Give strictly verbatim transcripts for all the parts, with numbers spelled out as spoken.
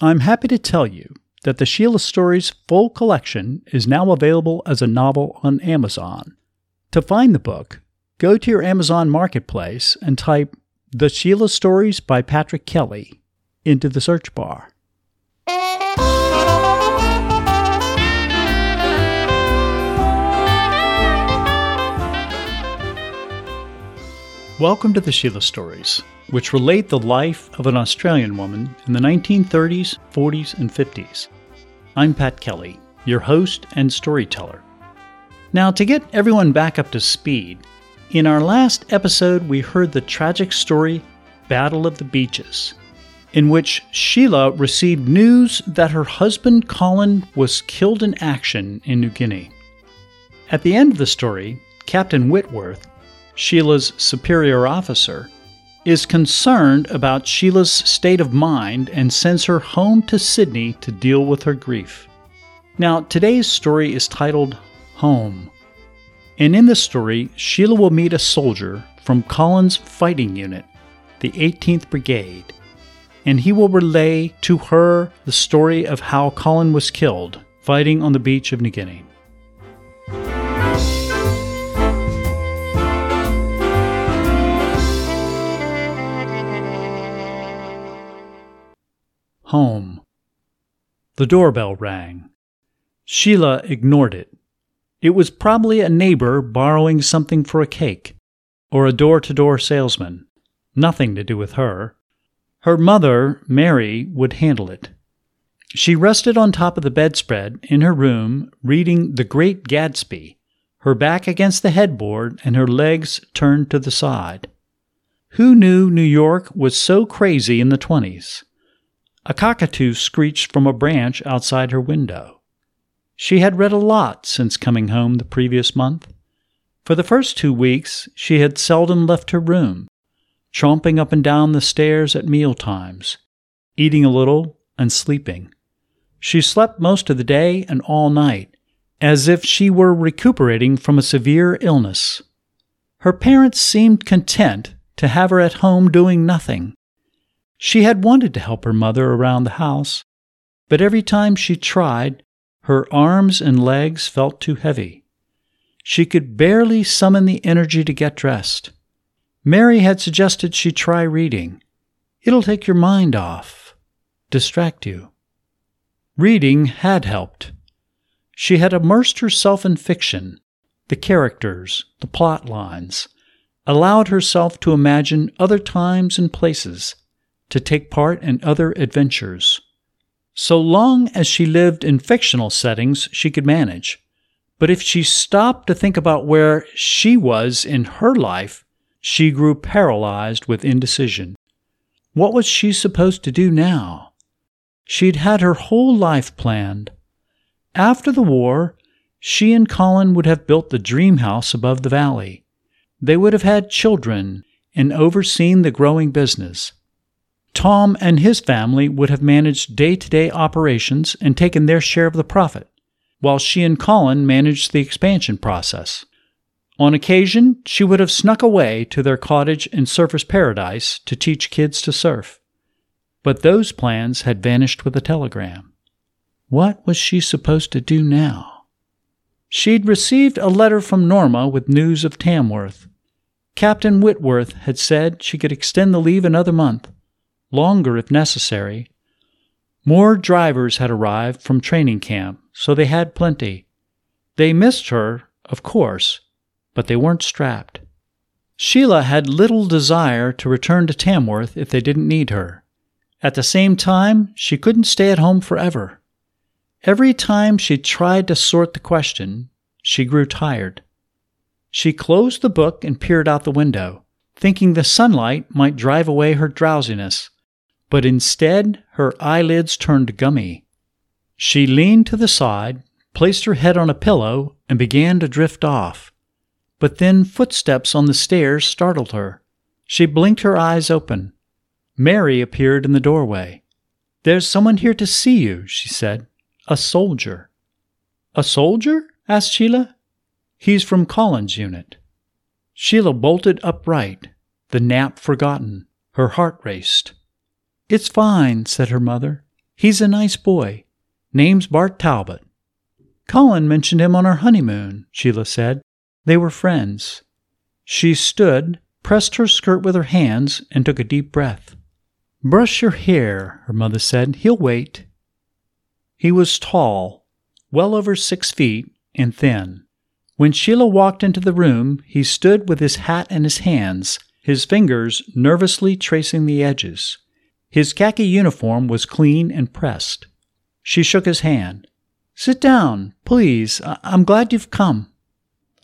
I'm happy to tell you that the Sheila Stories full collection is now available as a novel on Amazon. To find the book, go to your Amazon Marketplace and type The Sheila Stories by Patrick Kelly into the search bar. Welcome to the Sheila Stories, which relate the life of an Australian woman in the nineteen thirties, forties, and fifties. I'm Pat Kelly, your host and storyteller. Now, to get everyone back up to speed, in our last episode we heard the tragic story, Battle of the Beaches, in which Sheila received news that her husband Colin was killed in action in New Guinea. At the end of the story, Captain Whitworth, Sheila's superior officer, is concerned about Sheila's state of mind and sends her home to Sydney to deal with her grief. Now, today's story is titled Home. And in this story, Sheila will meet a soldier from Colin's fighting unit, the eighteenth Brigade, and he will relay to her the story of how Colin was killed fighting on the beach of New Guinea. Home. The doorbell rang. Sheila ignored it. It was probably a neighbor borrowing something for a cake, or a door-to-door salesman. Nothing to do with her. Her mother, Mary, would handle it. She rested on top of the bedspread in her room, reading The Great Gatsby, her back against the headboard and her legs turned to the side. Who knew New York was so crazy in the twenties? A cockatoo screeched from a branch outside her window. She had read a lot since coming home the previous month. For the first two weeks, she had seldom left her room, tromping up and down the stairs at meal times, eating a little and sleeping. She slept most of the day and all night, as if she were recuperating from a severe illness. Her parents seemed content to have her at home doing nothing. She had wanted to help her mother around the house, but every time she tried, her arms and legs felt too heavy. She could barely summon the energy to get dressed. Mary had suggested she try reading. It'll take your mind off, distract you. Reading had helped. She had immersed herself in fiction, the characters, the plot lines, allowed herself to imagine other times and places, to take part in other adventures. So long as she lived in fictional settings, she could manage. But if she stopped to think about where she was in her life, she grew paralyzed with indecision. What was she supposed to do now? She'd had her whole life planned. After the war, she and Colin would have built the dream house above the valley. They would have had children and overseen the growing business. Tom and his family would have managed day-to-day operations and taken their share of the profit, while she and Colin managed the expansion process. On occasion, she would have snuck away to their cottage in Surfers Paradise to teach kids to surf. But those plans had vanished with a telegram. What was she supposed to do now? She'd received a letter from Norma with news of Tamworth. Captain Whitworth had said she could extend the leave another month, longer if necessary. More drivers had arrived from training camp, so they had plenty. They missed her, of course, but they weren't strapped. Sheila had little desire to return to Tamworth if they didn't need her. At the same time, she couldn't stay at home forever. Every time she tried to sort the question, she grew tired. She closed the book and peered out the window, thinking the sunlight might drive away her drowsiness. But instead, her eyelids turned gummy. She leaned to the side, placed her head on a pillow, and began to drift off. But then footsteps on the stairs startled her. She blinked her eyes open. Mary appeared in the doorway. "There's someone here to see you," she said. "A soldier." "A soldier?" asked Sheila. "He's from Colin's unit." Sheila bolted upright, the nap forgotten. Her heart raced. "It's fine," said her mother. He's a nice boy. Name's Bart Talbot. Colin mentioned him on our honeymoon, Sheila said. They were friends. She stood, pressed her skirt with her hands, and took a deep breath. Brush your hair, her mother said. He'll wait. He was tall, well over six feet, and thin. When Sheila walked into the room, he stood with his hat in his hands, his fingers nervously tracing the edges. His khaki uniform was clean and pressed. She shook his hand. Sit down, please. I- I'm glad you've come.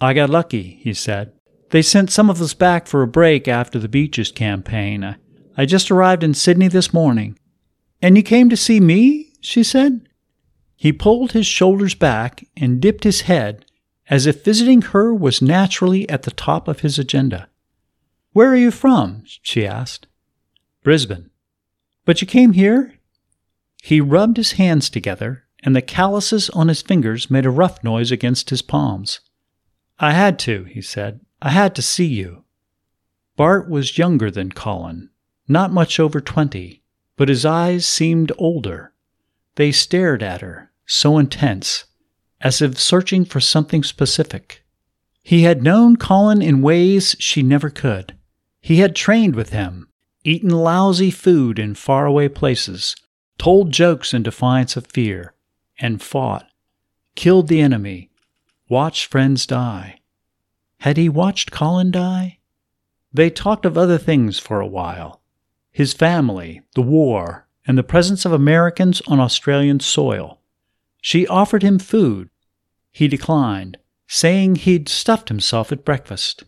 I got lucky, he said. They sent some of us back for a break after the Beaches campaign. I, I just arrived in Sydney this morning. And you came to see me? She said. He pulled his shoulders back and dipped his head, as if visiting her was naturally at the top of his agenda. Where are you from? She asked. Brisbane. But you came here? He rubbed his hands together, and the calluses on his fingers made a rough noise against his palms. I had to, he said. I had to see you. Bart was younger than Colin, not much over twenty, but his eyes seemed older. They stared at her, so intense, as if searching for something specific. He had known Colin in ways she never could. He had trained with him, eaten lousy food in faraway places, told jokes in defiance of fear, and fought, killed the enemy, watched friends die. Had he watched Colin die? They talked of other things for a while. His family, the war, and the presence of Americans on Australian soil. She offered him food. He declined, saying he'd stuffed himself at breakfast.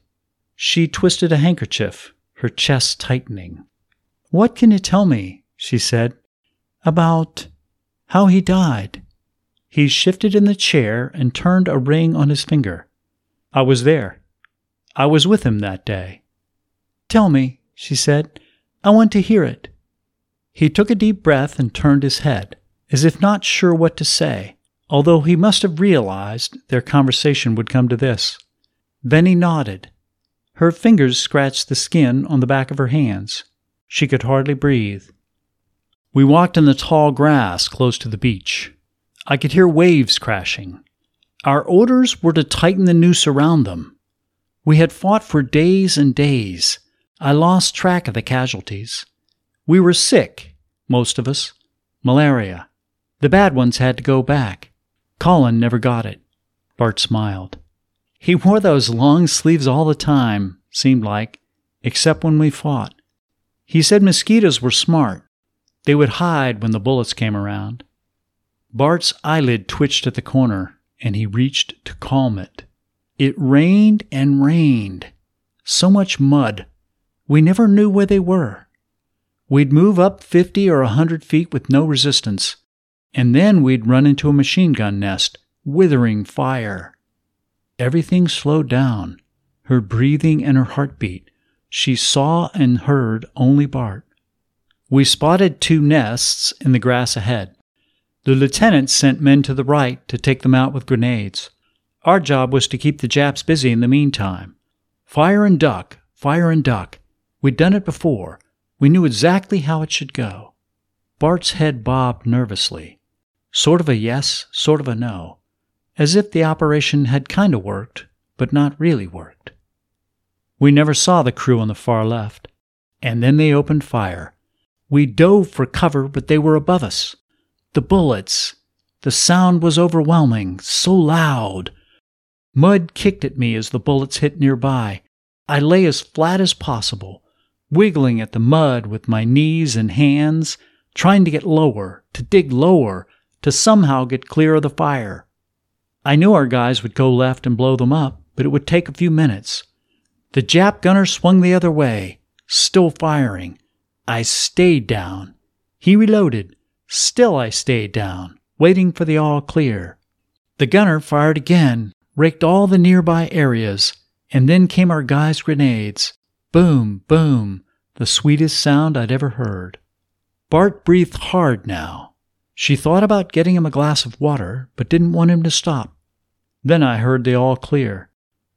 She twisted a handkerchief, her chest tightening. What can you tell me, she said, about how he died? He shifted in the chair and turned a ring on his finger. I was there. I was with him that day. Tell me, she said. I want to hear it. He took a deep breath and turned his head, as if not sure what to say, although he must have realized their conversation would come to this. Then he nodded. Her fingers scratched the skin on the back of her hands. She could hardly breathe. We walked in the tall grass close to the beach. I could hear waves crashing. Our orders were to tighten the noose around them. We had fought for days and days. I lost track of the casualties. We were sick, most of us. Malaria. The bad ones had to go back. Colin never got it. Bart smiled. He wore those long sleeves all the time, seemed like, except when we fought. He said mosquitoes were smart. They would hide when the bullets came around. Bart's eyelid twitched at the corner, and he reached to calm it. It rained and rained. So much mud. We never knew where they were. We'd move up fifty or a hundred feet with no resistance, and then we'd run into a machine gun nest, withering fire. Everything slowed down, her breathing and her heartbeat. She saw and heard only Bart. We spotted two nests in the grass ahead. The lieutenant sent men to the right to take them out with grenades. Our job was to keep the Japs busy in the meantime. Fire and duck, fire and duck. We'd done it before. We knew exactly how it should go. Bart's head bobbed nervously. Sort of a yes, sort of a no. As if the operation had kind of worked, but not really worked. We never saw the crew on the far left. And then they opened fire. We dove for cover, but they were above us. The bullets. The sound was overwhelming, so loud. Mud kicked at me as the bullets hit nearby. I lay as flat as possible, wiggling at the mud with my knees and hands, trying to get lower, to dig lower, to somehow get clear of the fire. I knew our guys would go left and blow them up, but it would take a few minutes. The Jap gunner swung the other way, still firing. I stayed down. He reloaded. Still I stayed down, waiting for the all clear. The gunner fired again, raked all the nearby areas, and then came our guys' grenades. Boom, boom, the sweetest sound I'd ever heard. Bart breathed hard now. She thought about getting him a glass of water, but didn't want him to stop. Then I heard the all clear.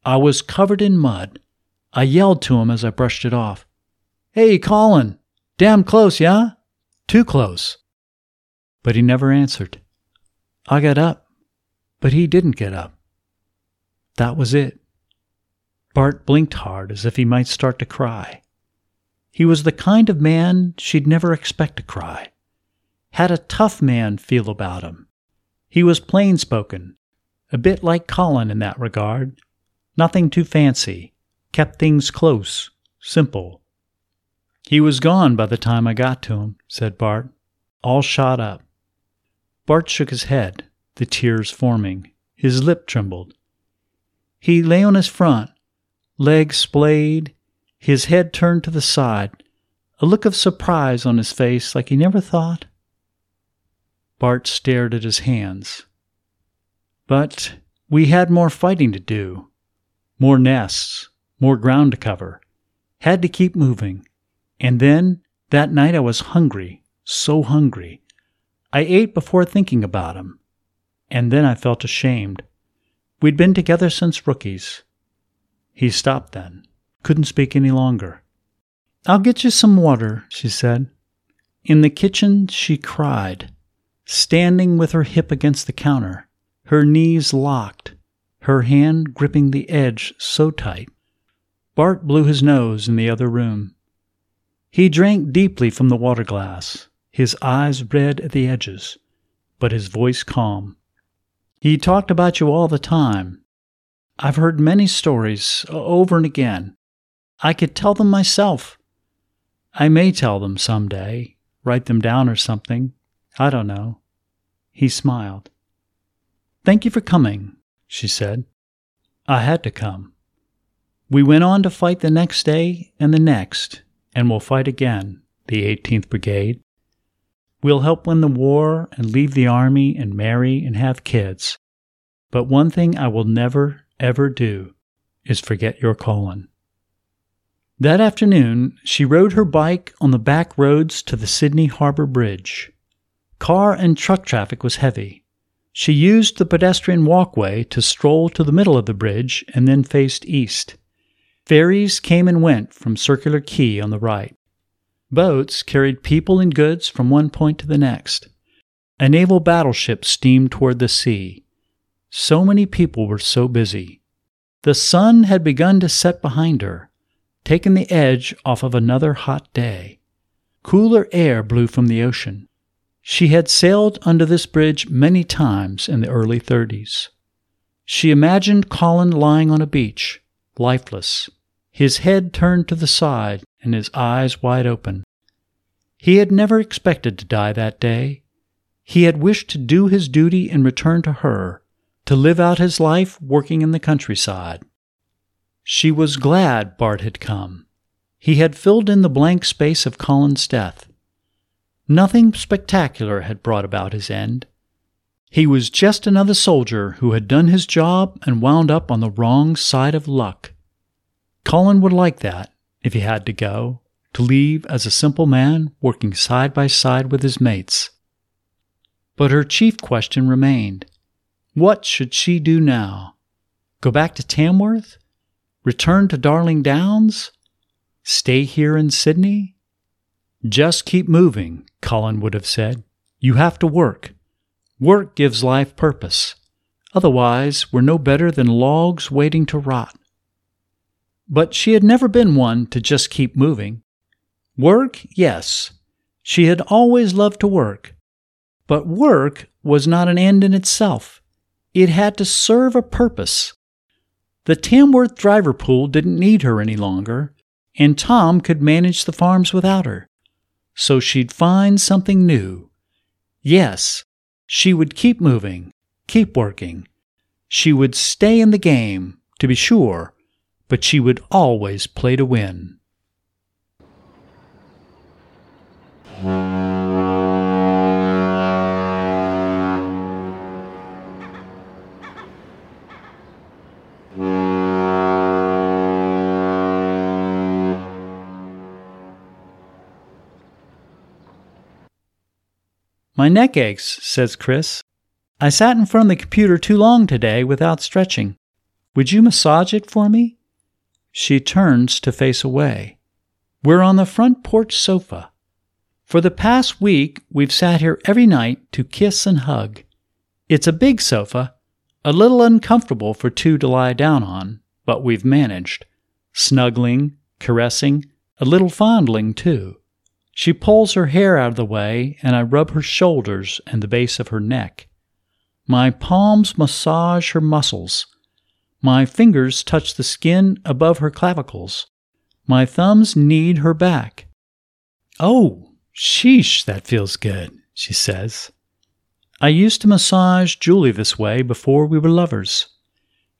I was covered in mud. I yelled to him as I brushed it off. Hey, Colin, damn close, yeah? Too close. but he never answered. I got up, but he didn't get up. That was it. Bart blinked hard as if he might start to cry. He was the kind of man she'd never expect to cry. Had a tough man feel about him. He was plain-spoken, a bit like Colin in that regard. Nothing too fancy. Kept things close, simple. He was gone by the time I got to him, said Bart. All shot up. Bart shook his head, the tears forming. His lip trembled. He lay on his front, legs splayed, his head turned to the side, a look of surprise on his face like he never thought. Bart stared at his hands. But we had more fighting to do, more nests, more ground to cover. Had to keep moving. And then, that night I was hungry, so hungry. I ate before thinking about him. And then I felt ashamed. We'd been together since rookies. He stopped then. Couldn't speak any longer. I'll get you some water, she said. In the kitchen, she cried, standing with her hip against the counter, her knees locked, her hand gripping the edge so tight. Bart blew his nose in the other room. He drank deeply from the water glass, his eyes red at the edges, but his voice calm. He talked about you all the time. I've heard many stories, over and again. I could tell them myself. I may tell them someday, write them down or something. I don't know. He smiled. Thank you for coming, she said. I had to come. We went on to fight the next day and the next, and we'll fight again, the eighteenth Brigade. We'll help win the war and leave the army and marry and have kids. But one thing I will never, ever do is forget your Colin. That afternoon, she rode her bike on the back roads to the Sydney Harbour Bridge. Car and truck traffic was heavy. She used the pedestrian walkway to stroll to the middle of the bridge and then faced east. Ferries came and went from Circular Quay on the right. Boats carried people and goods from one point to the next. A naval battleship steamed toward the sea. So many people were so busy. The sun had begun to set behind her, taking the edge off of another hot day. Cooler air blew from the ocean. She had sailed under this bridge many times in the early thirties. She imagined Colin lying on a beach, lifeless, his head turned to the side and his eyes wide open. He had never expected to die that day. He had wished to do his duty and return to her, to live out his life working in the countryside. She was glad Bart had come. He had filled in the blank space of Colin's death. Nothing spectacular had brought about his end. He was just another soldier who had done his job and wound up on the wrong side of luck. Colin would like that, if he had to go, to leave as a simple man working side by side with his mates. But her chief question remained. What should she do now? Go back to Tamworth? Return to Darling Downs? Stay here in Sydney? Just keep moving, Colin would have said. You have to work. Work gives life purpose. Otherwise, we're no better than logs waiting to rot. But she had never been one to just keep moving. Work, yes. She had always loved to work. But work was not an end in itself. It had to serve a purpose. The Tamworth driver pool didn't need her any longer, and Tom could manage the farms without her. So she'd find something new. Yes, she would keep moving, keep working. She would stay in the game, to be sure, but she would always play to win. My neck aches, says Chris. I sat in front of the computer too long today without stretching. Would you massage it for me? She turns to face away. We're on the front porch sofa. For the past week, we've sat here every night to kiss and hug. It's a big sofa, a little uncomfortable for two to lie down on, but we've managed. Snuggling, caressing, a little fondling too. She pulls her hair out of the way, and I rub her shoulders and the base of her neck. My palms massage her muscles. My fingers touch the skin above her clavicles. My thumbs knead her back. "Oh, sheesh, that feels good," she says. I used to massage Julie this way before we were lovers.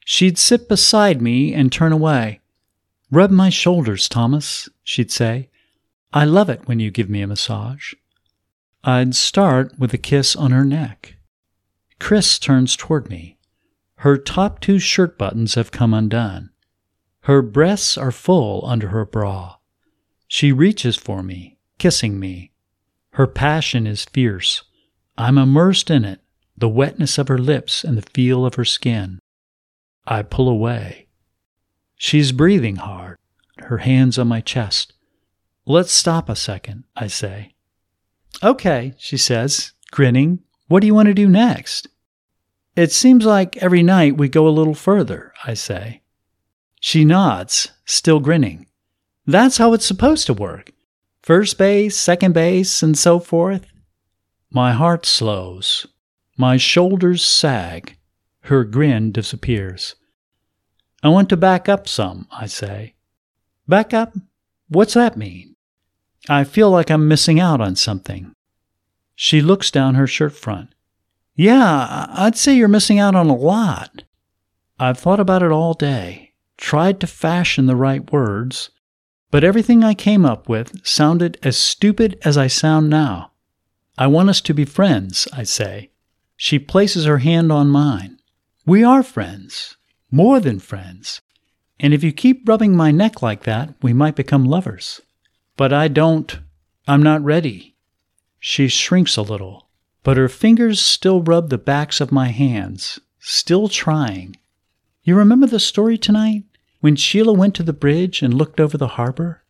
She'd sit beside me and turn away. "Rub my shoulders, Thomas," she'd say. "I love it when you give me a massage." I'd start with a kiss on her neck. Chris turns toward me. Her top two shirt buttons have come undone. Her breasts are full under her bra. She reaches for me, kissing me. Her passion is fierce. I'm immersed in it, the wetness of her lips and the feel of her skin. I pull away. She's breathing hard, her hands on my chest. "Let's stop a second," I say. "Okay," she says, grinning. "What do you want to do next?" "It seems like every night we go a little further," I say. She nods, still grinning. "That's how it's supposed to work. First base, second base, and so forth." My heart slows. My shoulders sag. Her grin disappears. "I want to back up some," I say. "Back up? What's that mean?" "I feel like I'm missing out on something." She looks down her shirt front. "Yeah, I'd say you're missing out on a lot." I've thought about it all day, tried to fashion the right words, but everything I came up with sounded as stupid as I sound now. "I want us to be friends," I say. She places her hand on mine. "We are friends. More than friends. And if you keep rubbing my neck like that, we might become lovers." "But I don't. I'm not ready." She shrinks a little, but her fingers still rub the backs of my hands, still trying. "You remember the story tonight, when Sheila went to the bridge and looked over the harbor?"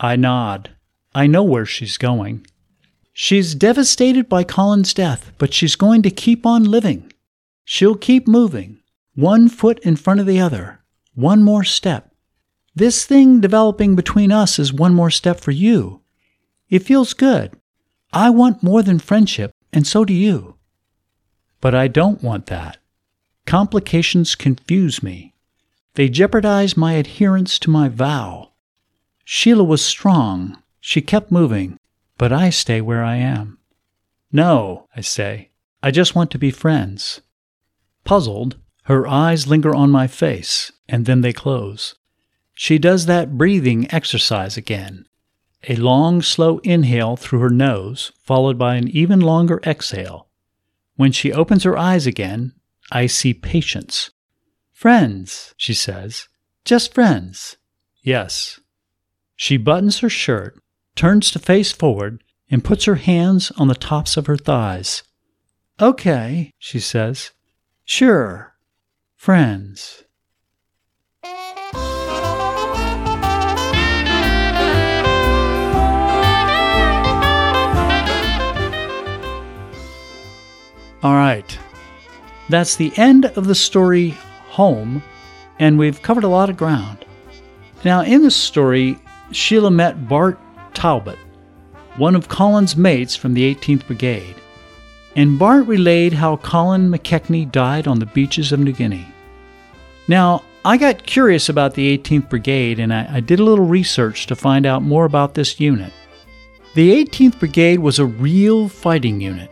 I nod. I know where she's going. "She's devastated by Colin's death, but she's going to keep on living. She'll keep moving, one foot in front of the other, one more step. This thing developing between us is one more step for you. It feels good. I want more than friendship, and so do you." But I don't want that. Complications confuse me. They jeopardize my adherence to my vow. Sheila was strong. She kept moving. But I stay where I am. "No," I say. "I just want to be friends." Puzzled, her eyes linger on my face, and then they close. She does that breathing exercise again. A long, slow inhale through her nose, followed by an even longer exhale. When she opens her eyes again, I see patience. "Friends," she says. "Just friends." "Yes." She buttons her shirt, turns to face forward, and puts her hands on the tops of her thighs. "Okay," she says. "Sure. Friends." All right. That's the end of the story Home, and we've covered a lot of ground. Now, in this story, Sheila met Bart Talbot, one of Colin's mates from the eighteenth Brigade, and Bart relayed how Colin McKechnie died on the beaches of New Guinea. Now, I got curious about the eighteenth Brigade, and I, I did a little research to find out more about this unit. The eighteenth Brigade was a real fighting unit.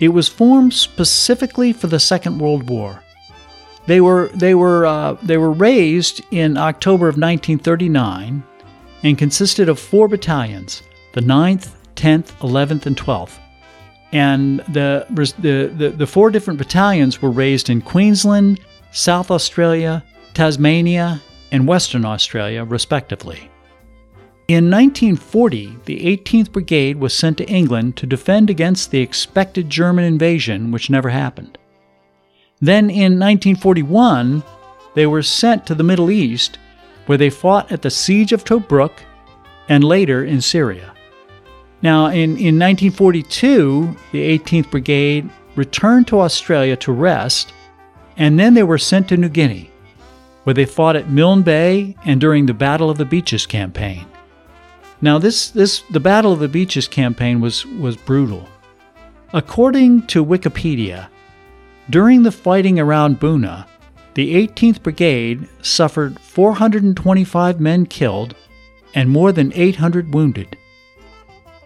It was formed specifically for the Second World War. They were they were uh, they were raised in October of nineteen thirty-nine. And consisted of four battalions, the ninth, tenth, eleventh, and twelfth. And the, the, the, the four different battalions were raised in Queensland, South Australia, Tasmania, and Western Australia, respectively. In nineteen forty, the eighteenth Brigade was sent to England to defend against the expected German invasion, which never happened. Then in nineteen forty-one, they were sent to the Middle East, where they fought at the Siege of Tobruk and later in Syria. Now, in, in nineteen forty-two, the eighteenth Brigade returned to Australia to rest, and then they were sent to New Guinea, where they fought at Milne Bay and during the Battle of the Beaches campaign. Now, this, this the Battle of the Beaches campaign was, was brutal. According to Wikipedia, during the fighting around Buna, the eighteenth Brigade suffered four hundred twenty-five men killed and more than eight hundred wounded.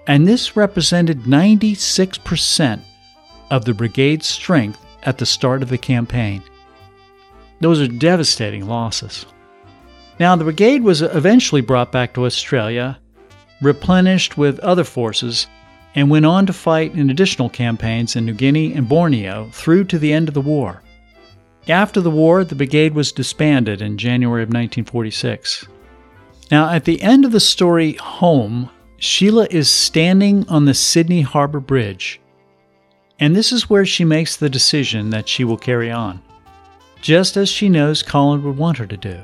And this represented ninety-six percent of the brigade's strength at the start of the campaign. Those are devastating losses. Now, the brigade was eventually brought back to Australia, replenished with other forces, and went on to fight in additional campaigns in New Guinea and Borneo through to the end of the war. After the war, the brigade was disbanded in January of nineteen forty-six. Now, at the end of the story Home, Sheila is standing on the Sydney Harbour Bridge, and this is where she makes the decision that she will carry on, just as she knows Colin would want her to do.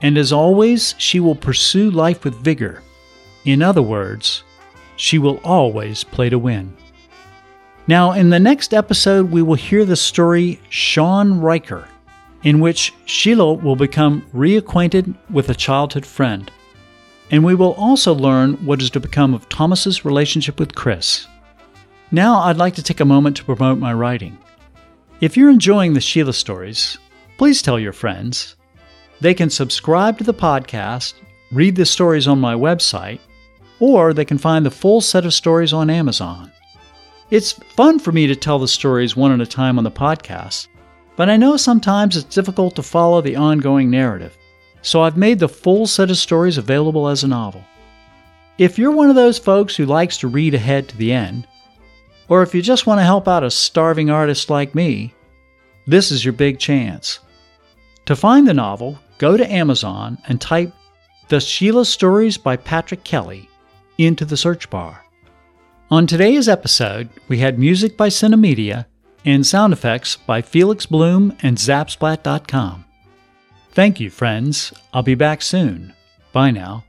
And as always, she will pursue life with vigor. In other words, she will always play to win. Now, in the next episode, we will hear the story Sean Riker, in which Sheila will become reacquainted with a childhood friend. And we will also learn what is to become of Thomas's relationship with Chris. Now, I'd like to take a moment to promote my writing. If you're enjoying the Sheila stories, please tell your friends. They can subscribe to the podcast, read the stories on my website, or they can find the full set of stories on Amazon. It's fun for me to tell the stories one at a time on the podcast, but I know sometimes it's difficult to follow the ongoing narrative. So I've made the full set of stories available as a novel. If you're one of those folks who likes to read ahead to the end, or if you just want to help out a starving artist like me, this is your big chance. To find the novel, go to Amazon and type The Sheila Stories by Patrick Kelly into the search bar. On today's episode, we had music by Cinemedia and sound effects by Felix Bloom and Zapsplat dot com. Thank you, friends. I'll be back soon. Bye now.